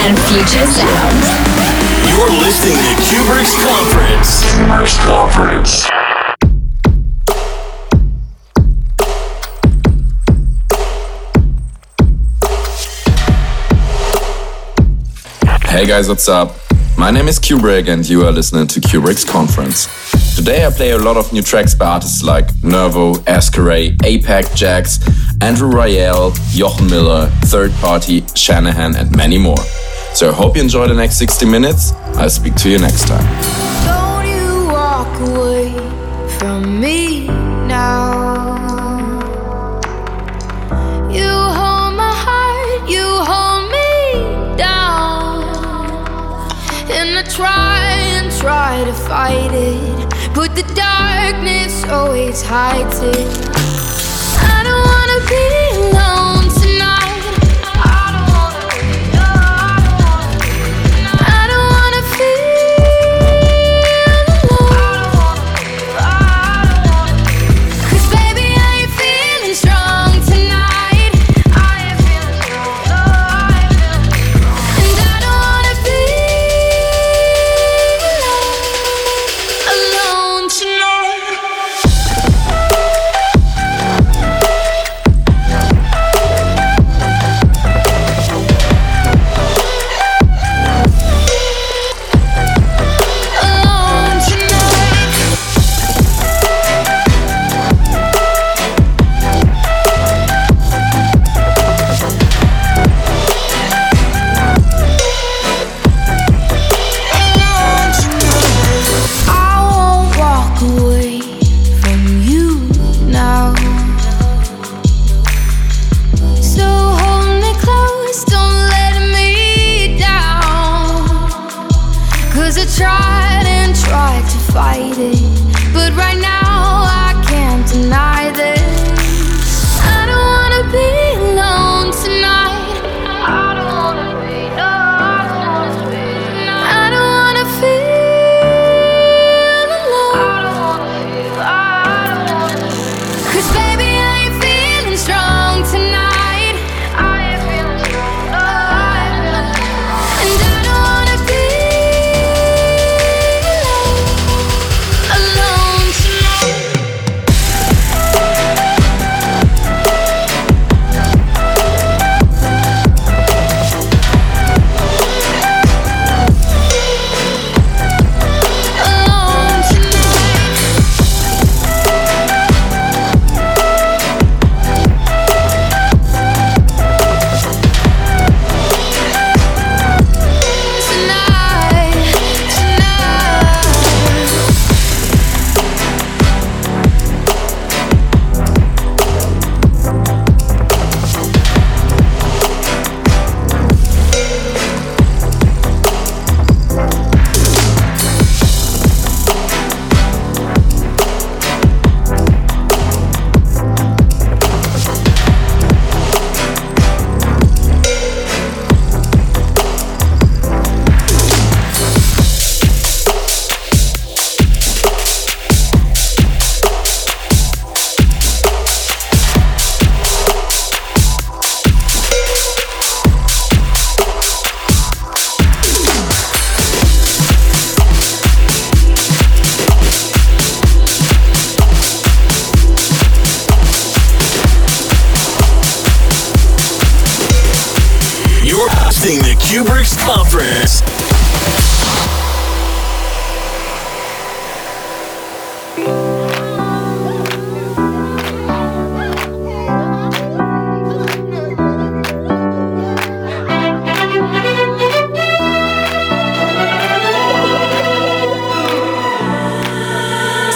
and future sounds. You're listening to Cuebrick's Conference. Cuebrick's Conference. Hey guys, what's up? My name is Cuebrick and you are listening to Cuebrick's Conference. Today I play a lot of new tracks by artists like Nervo, Askery, Apek, Jaggs, Andrew Ravel, Jochen Miller, Third Party, Shanahan and many more. So I hope you enjoy the next 60 minutes. I'll speak to you next time. Don't you walk away from me now. You hold my heart, you hold me down. And I try to fight it, but the darkness always hides it. I don't wanna be alone tonight. I don't wanna feel alone. 'Cause baby, I ain't feeling strong tonight. And I don't wanna be alone.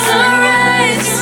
Sunrise.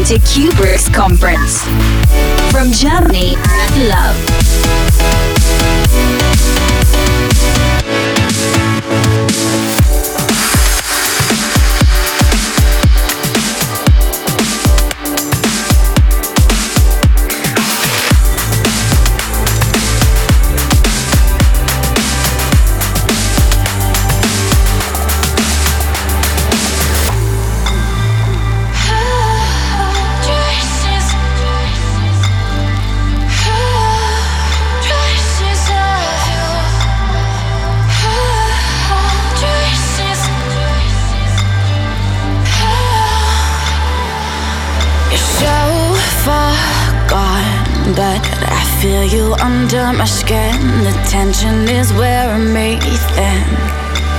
Welcome to Cuebrick's Conference. From Germany, love. Feel you under my skin. The tension is wearing me thin.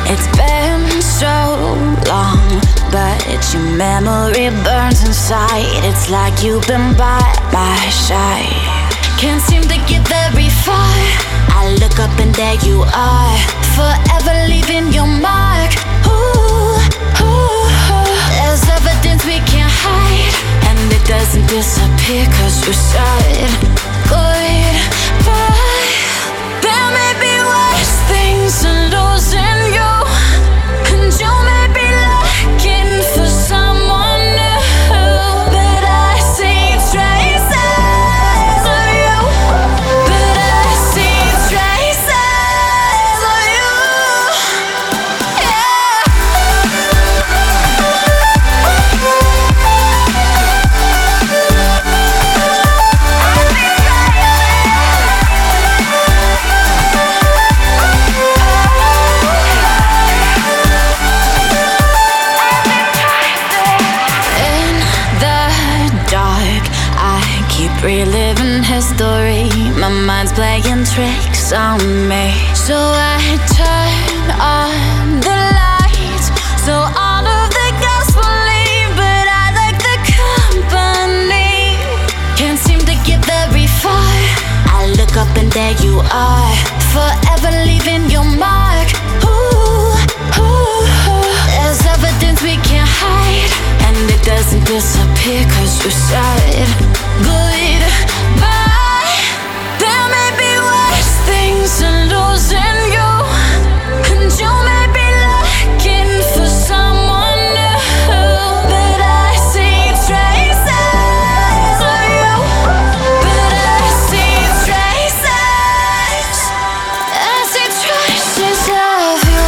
It's been so long, but it's your memory burns inside. It's like you've been by my side. Can't seem to get very far. I look up and there you are, forever leaving your mark. Ooh, ooh, ooh. There's evidence we can't hide, and it doesn't disappear 'cause you said goodbye. There may be worse things than losing you, and you may be looking for someone new, but I see traces of you, but I see traces of you, yeah. Reliving history, my mind's playing tricks on me. So I turn on the lights, so all of the girls will leave, but I like the company. Can't seem to get very far. I look up and there you are, forever leaving your mark. Ooh, ooh, ooh. There's evidence we can't hide, and it doesn't disappear 'cause you said goodbye. There may be worse things than losing you, and you may be looking for someone new, but I see traces of you, but I see traces of you.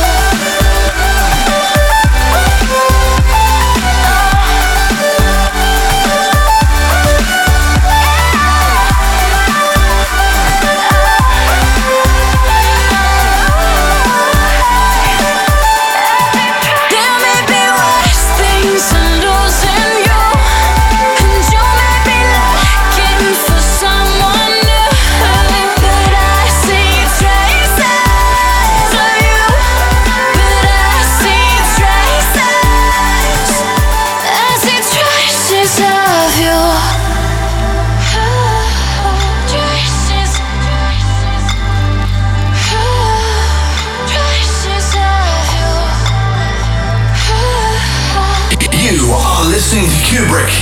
Cuebrick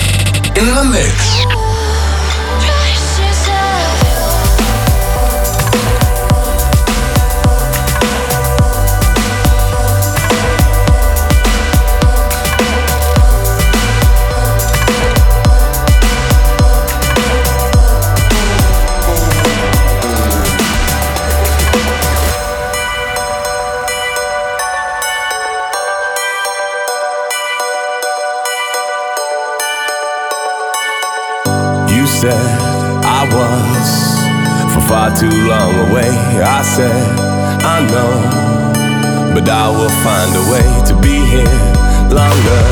in the mix. I was for far too long away. I said, I know, but I will find a way to be here longer,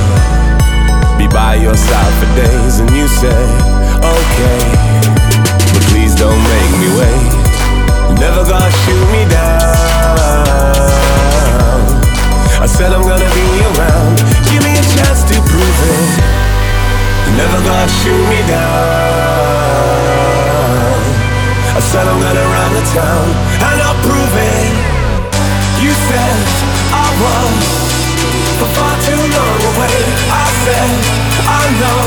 be by your side for days. And you said, okay, but please don't make me wait. You're never gonna shoot me down. I said I'm gonna be around, give me a chance to prove it. You're never gonna shoot me down. I said I'm gonna run the town, and I'll prove it. You said I was for far too long away. I said I know,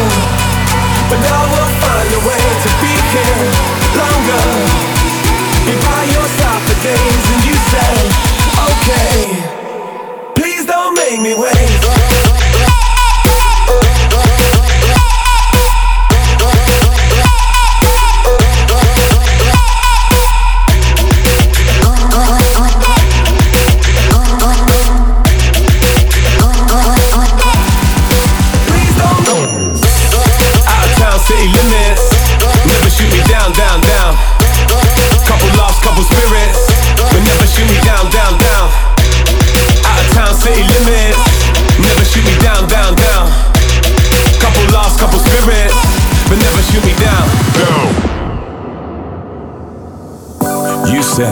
said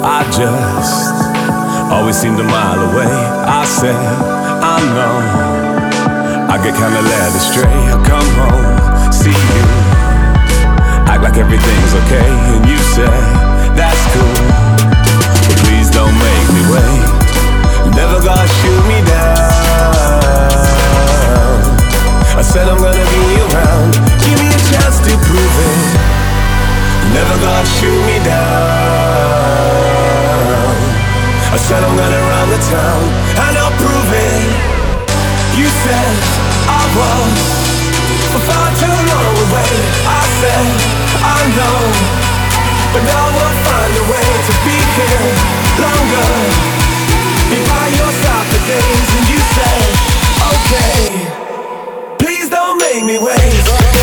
I just always seemed a mile away. I said I know I get kinda led astray. I come home, see you, act like everything's okay, and you said that's cool, but please don't make me wait. Never gonna shoot me down. I said I'm gonna be around, give me a chance to prove it. Never gonna shoot me down. I said I'm gonna run the town and I'll prove it. You said I was for far too long away. I said I know, but I will find a way to be here longer, be by your side for days. And you said, okay, please don't make me wait.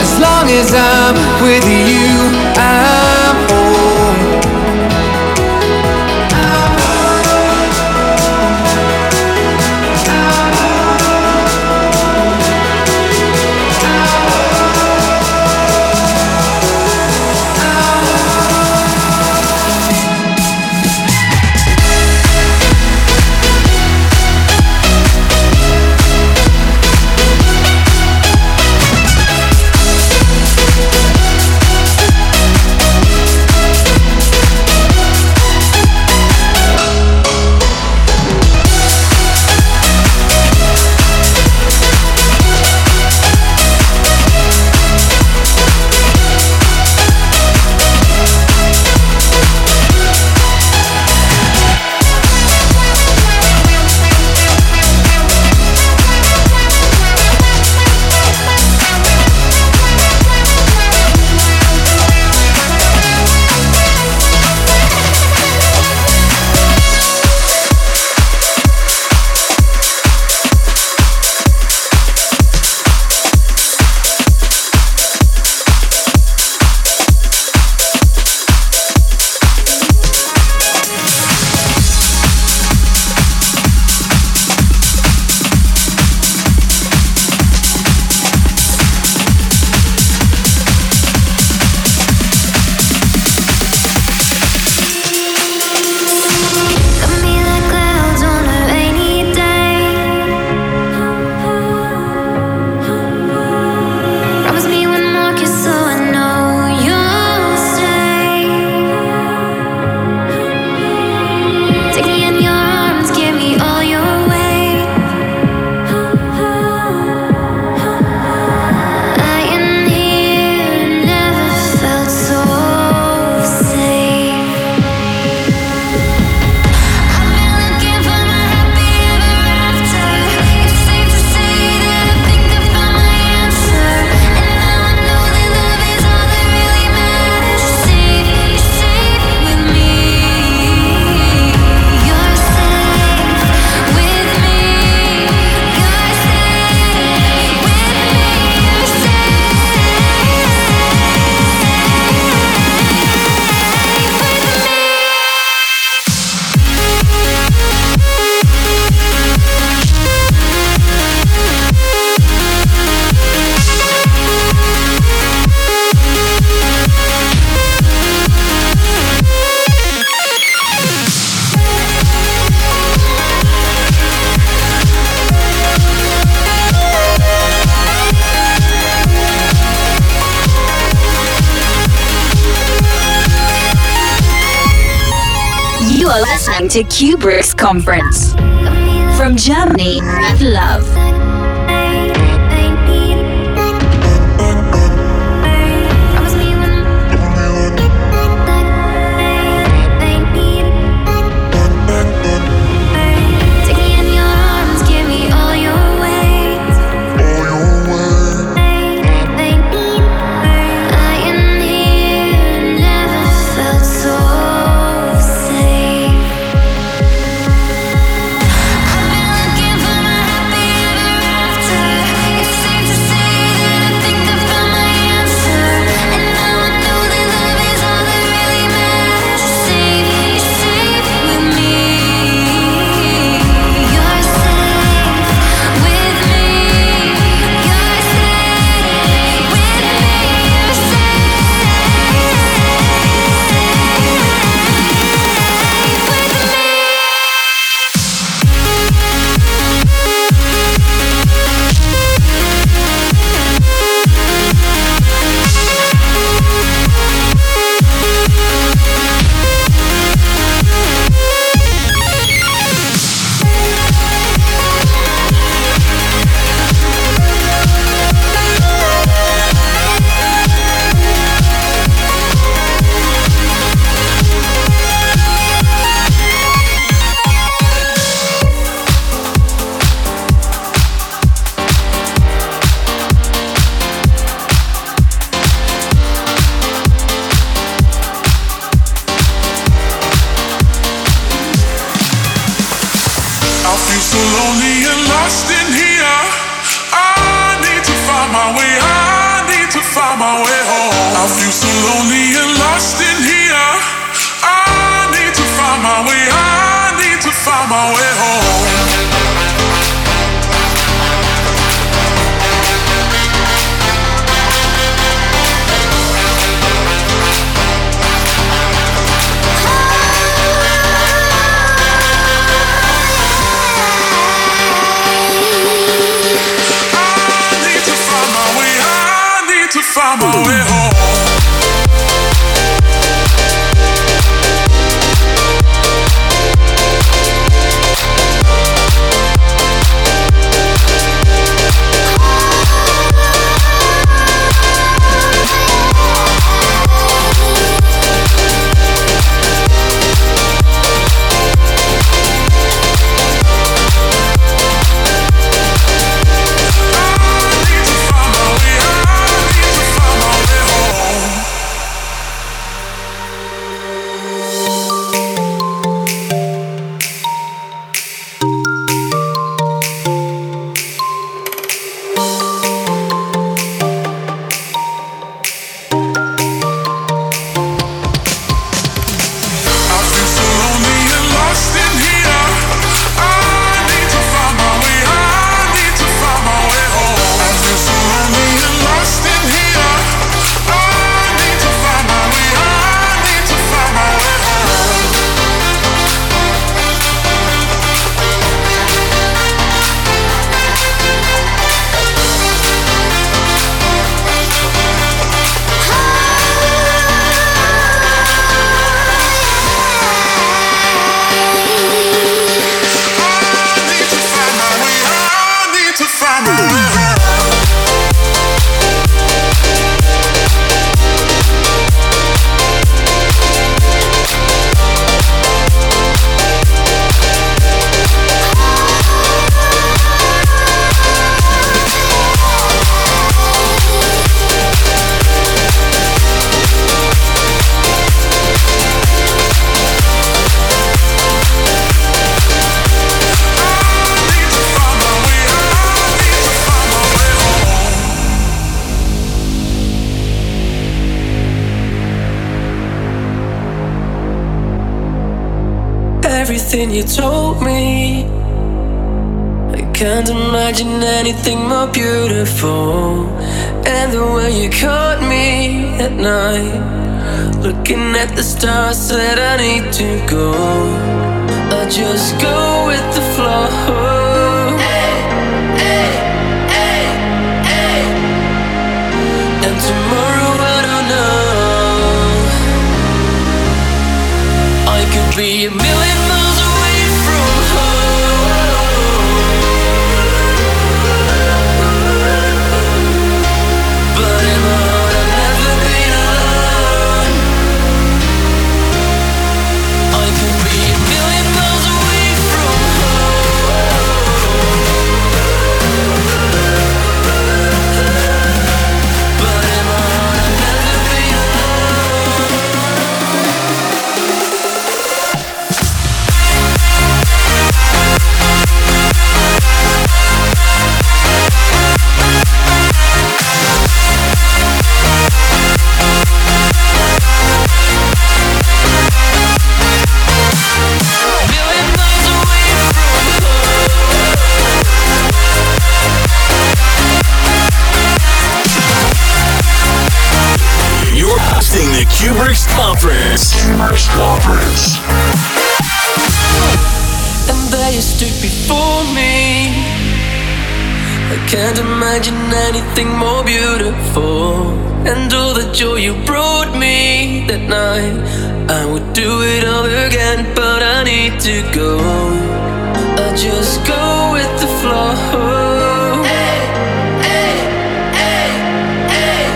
As long as I'm with you, I'm home. To Cuebrick's conference from Germany with love. I find my way home. I feel so lonely and lost in here. I need to find my way. I need to find my way home. I'm on my way home. Everything you told me, I can't imagine anything more beautiful. And the way you caught me at night, looking at the stars, said I need to go. I just go with the flow. Hey, hey, hey, hey. And tomorrow I don't know. I could be a million miles. The Cuebrick's Conference. Cuebrick's Conference. And there you stood before me. I can't imagine anything more beautiful. And all the joy you brought me that night, I would do it all again, but I need to go. I just go with the flow. Hey, hey, hey, hey.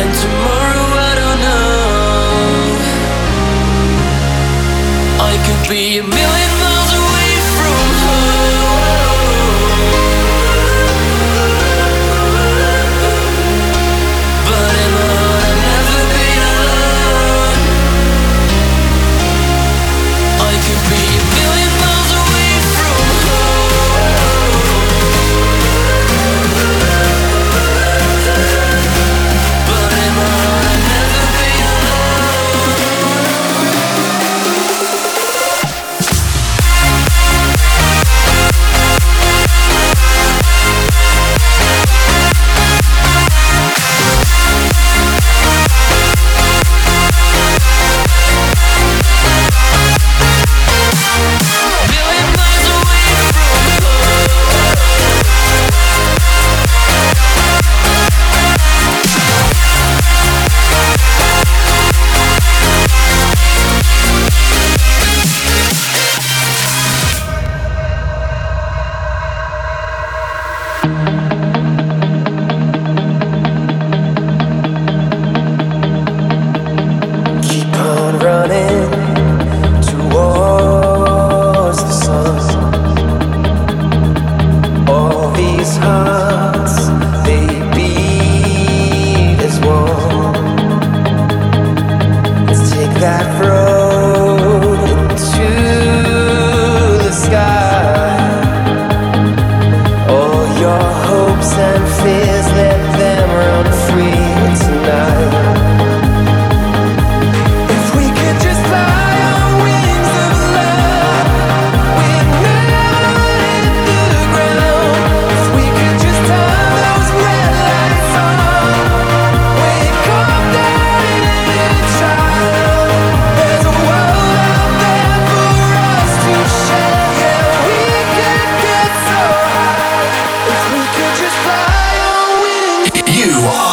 And tomorrow could be a million miles away from home, but in all I've never been alone. I could be a million miles away from home,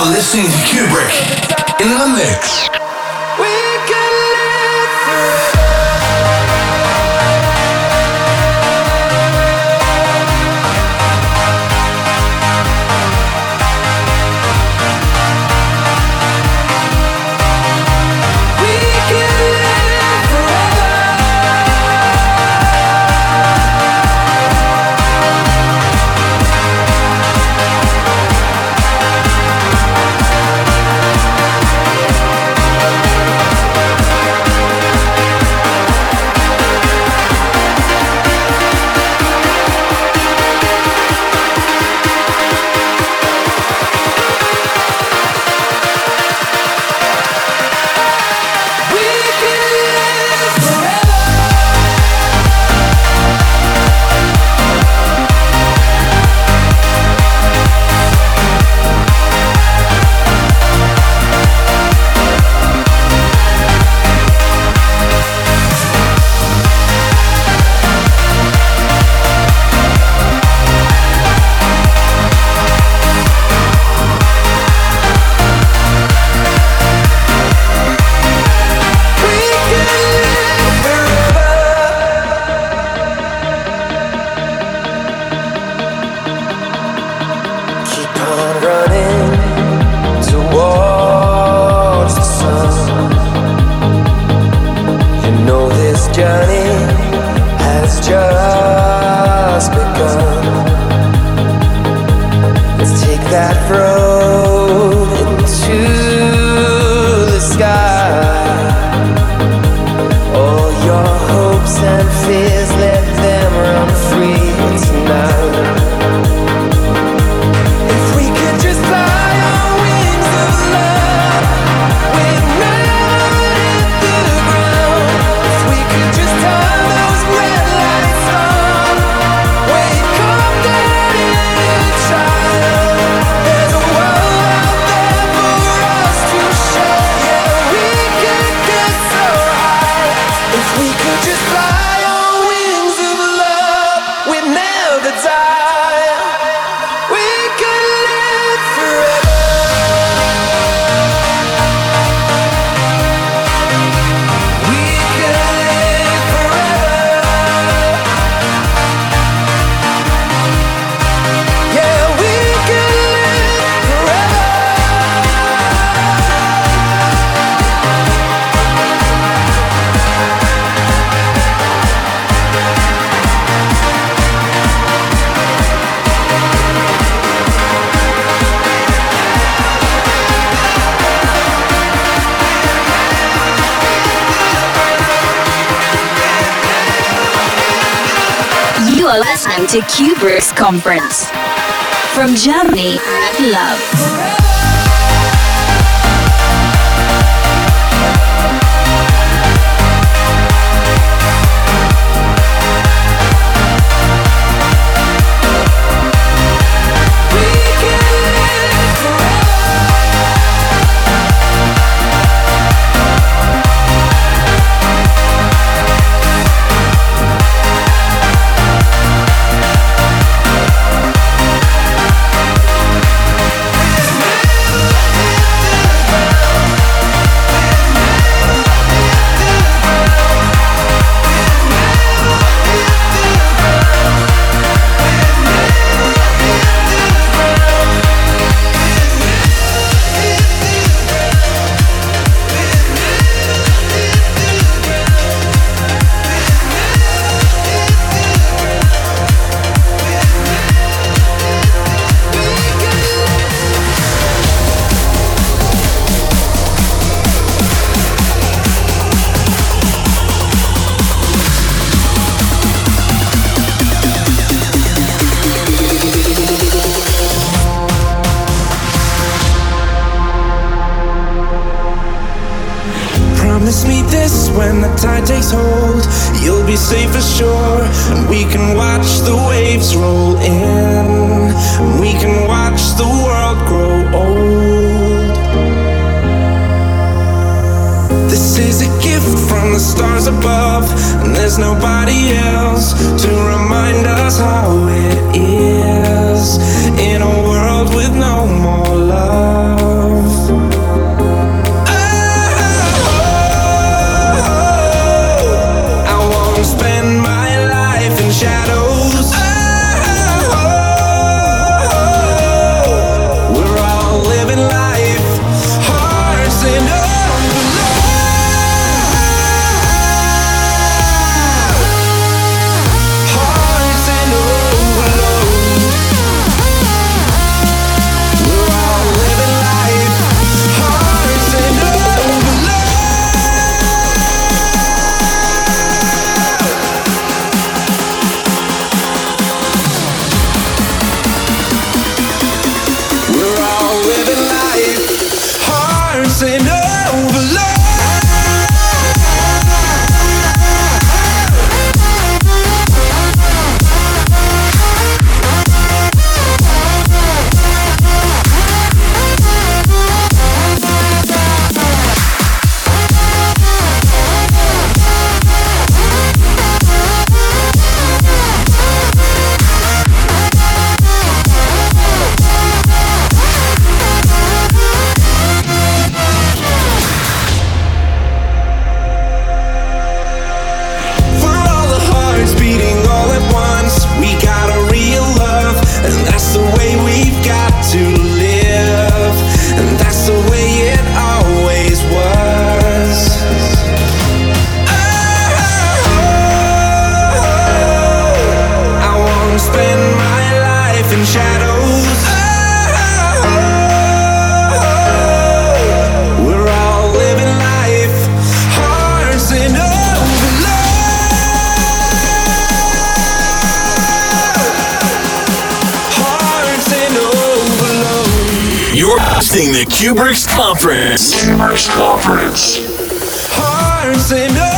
Listening to Cuebrick's Conference from Germany at Love. promise me this, when the tide takes hold, you'll be safe ashore, and we can watch the waves roll in, and we can watch the world grow old. This is a gift from the stars above, and there's nobody else to remind us how it is, in a world with no more love. Spend my life in shadows. Oh, we're all living life, hearts in overload. Hearts in overload. We're all living life, hearts in overload. And overload. The Cuebrick's Conference. Cuebrick's Conference. Hearts and overload.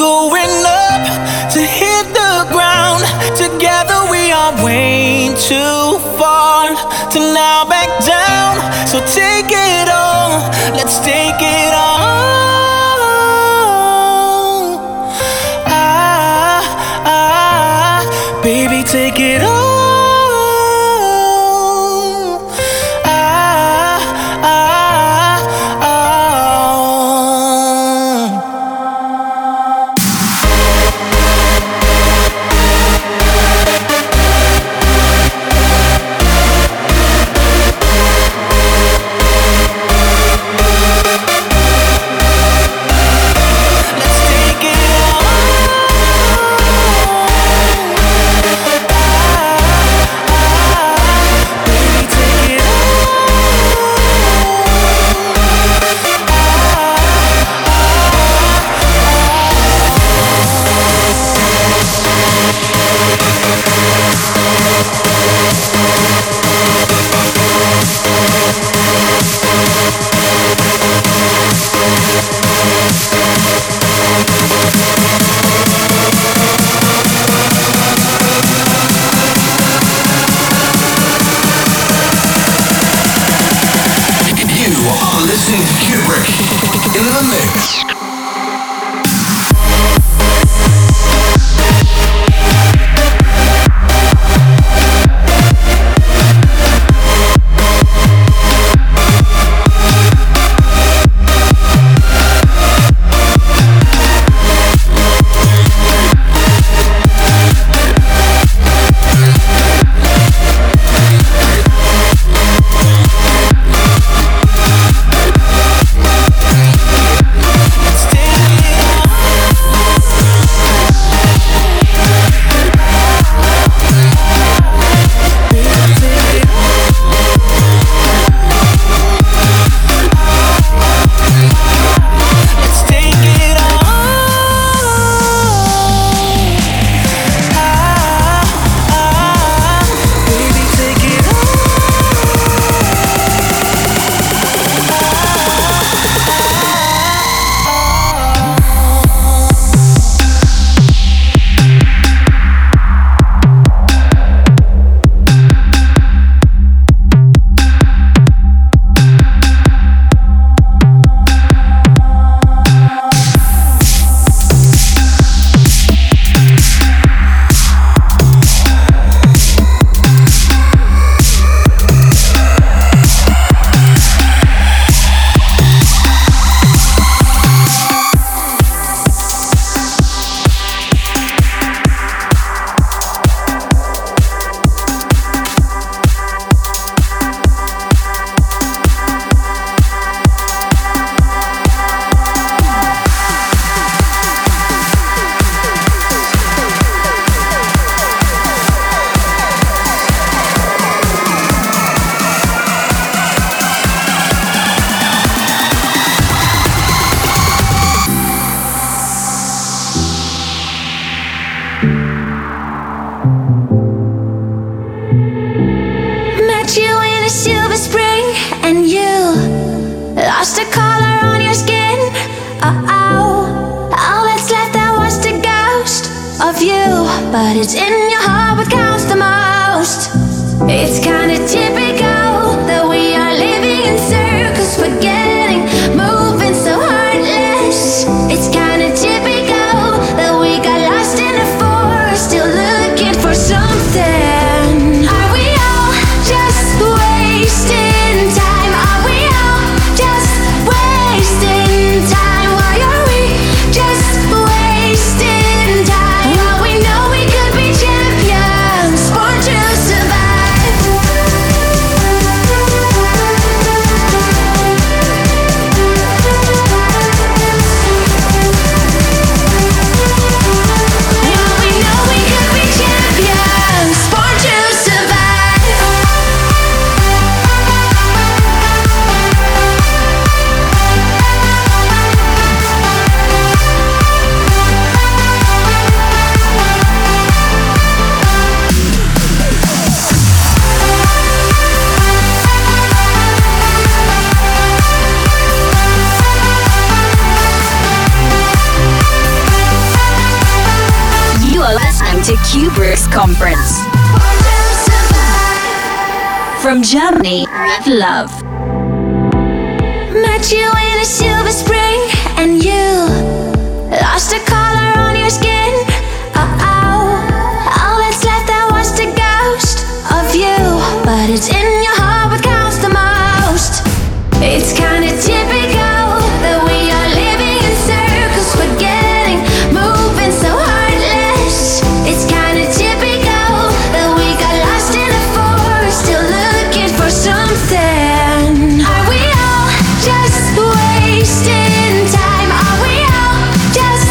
going up to hit the ground. Together we are way too far to now back down. So take it all, let's take it all. Baby, take it all. Press Conference. From Germany with love. Met you in a silver spring and you lost a color on your skin. Oh, all that's left that was the ghost of you, but it's in your heart what counts the most. It's kinda typical that we are living in circles. We're getting, moving so heartless. It's kinda typical that we got lost in the forest, still looking for something. Are we all just wasting time? Are we all just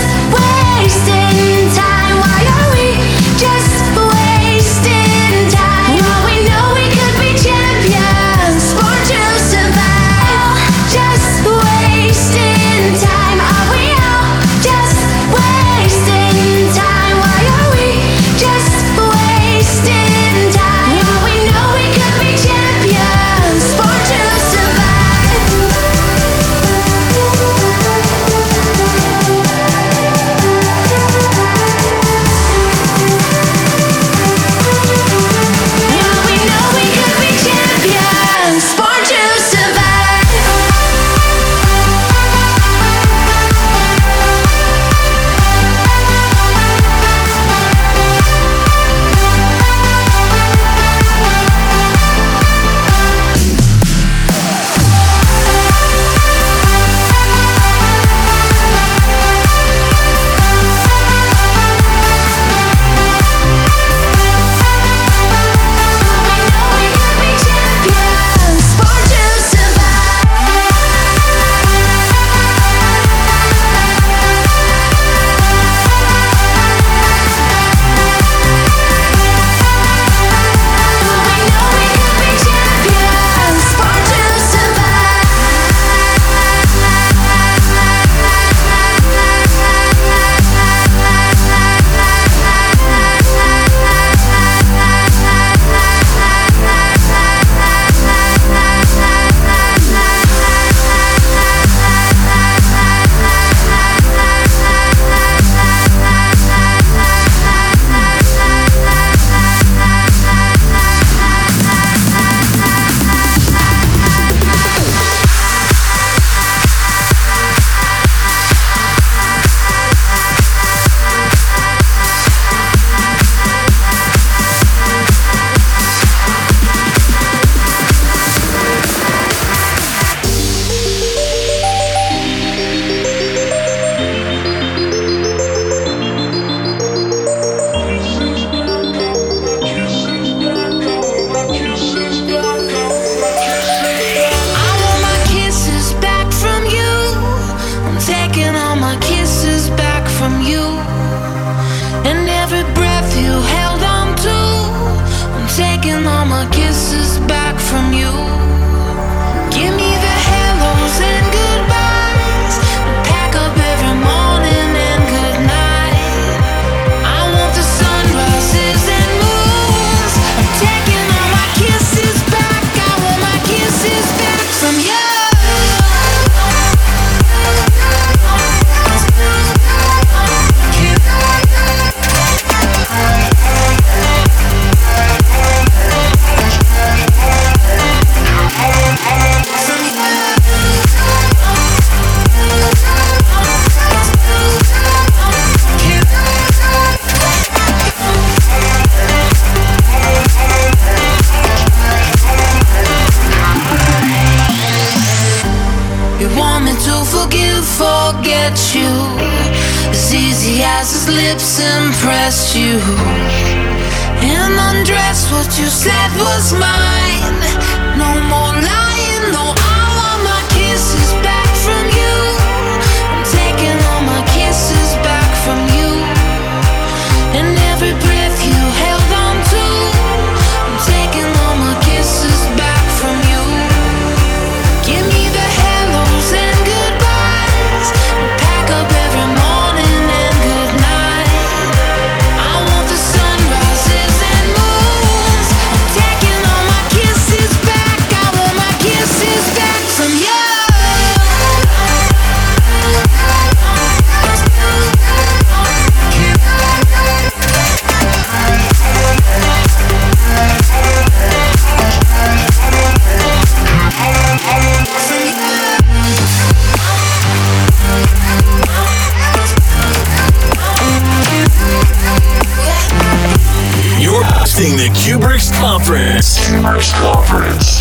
wasting time? Why are we just wasting time? Well, we know we could be champions, born to survive. Just wasting time. Are we all just wasting time? Why are we just wasting time? Well, we know we could be champions, born to survive. Well, we know we could be champions, born to survive. We know we could be champions, born to survive. Well, we know we could be champions, born to I want my kisses back from you. I'm taking all my kisses back from you. And every breath you held on to, I'm taking all my kisses back from you. Give me the hellos and goodbyes, and pack up every morning and good night. I want the sunrises and moons. I'm taking all my kisses back. I want my kisses back from you. You want me to forgive, forget you. As easy as his lips impressed you. And undress what you said was mine. No more lying, no, I want my kisses back from you. I'm taking all my kisses back from you. And every breath you held on to, I'm taking all my kisses back from you. Give me the hellos and goodbyes, and pack up every morning and good night. I want the sunrises and moons. I'm taking all my kisses back. I Conference.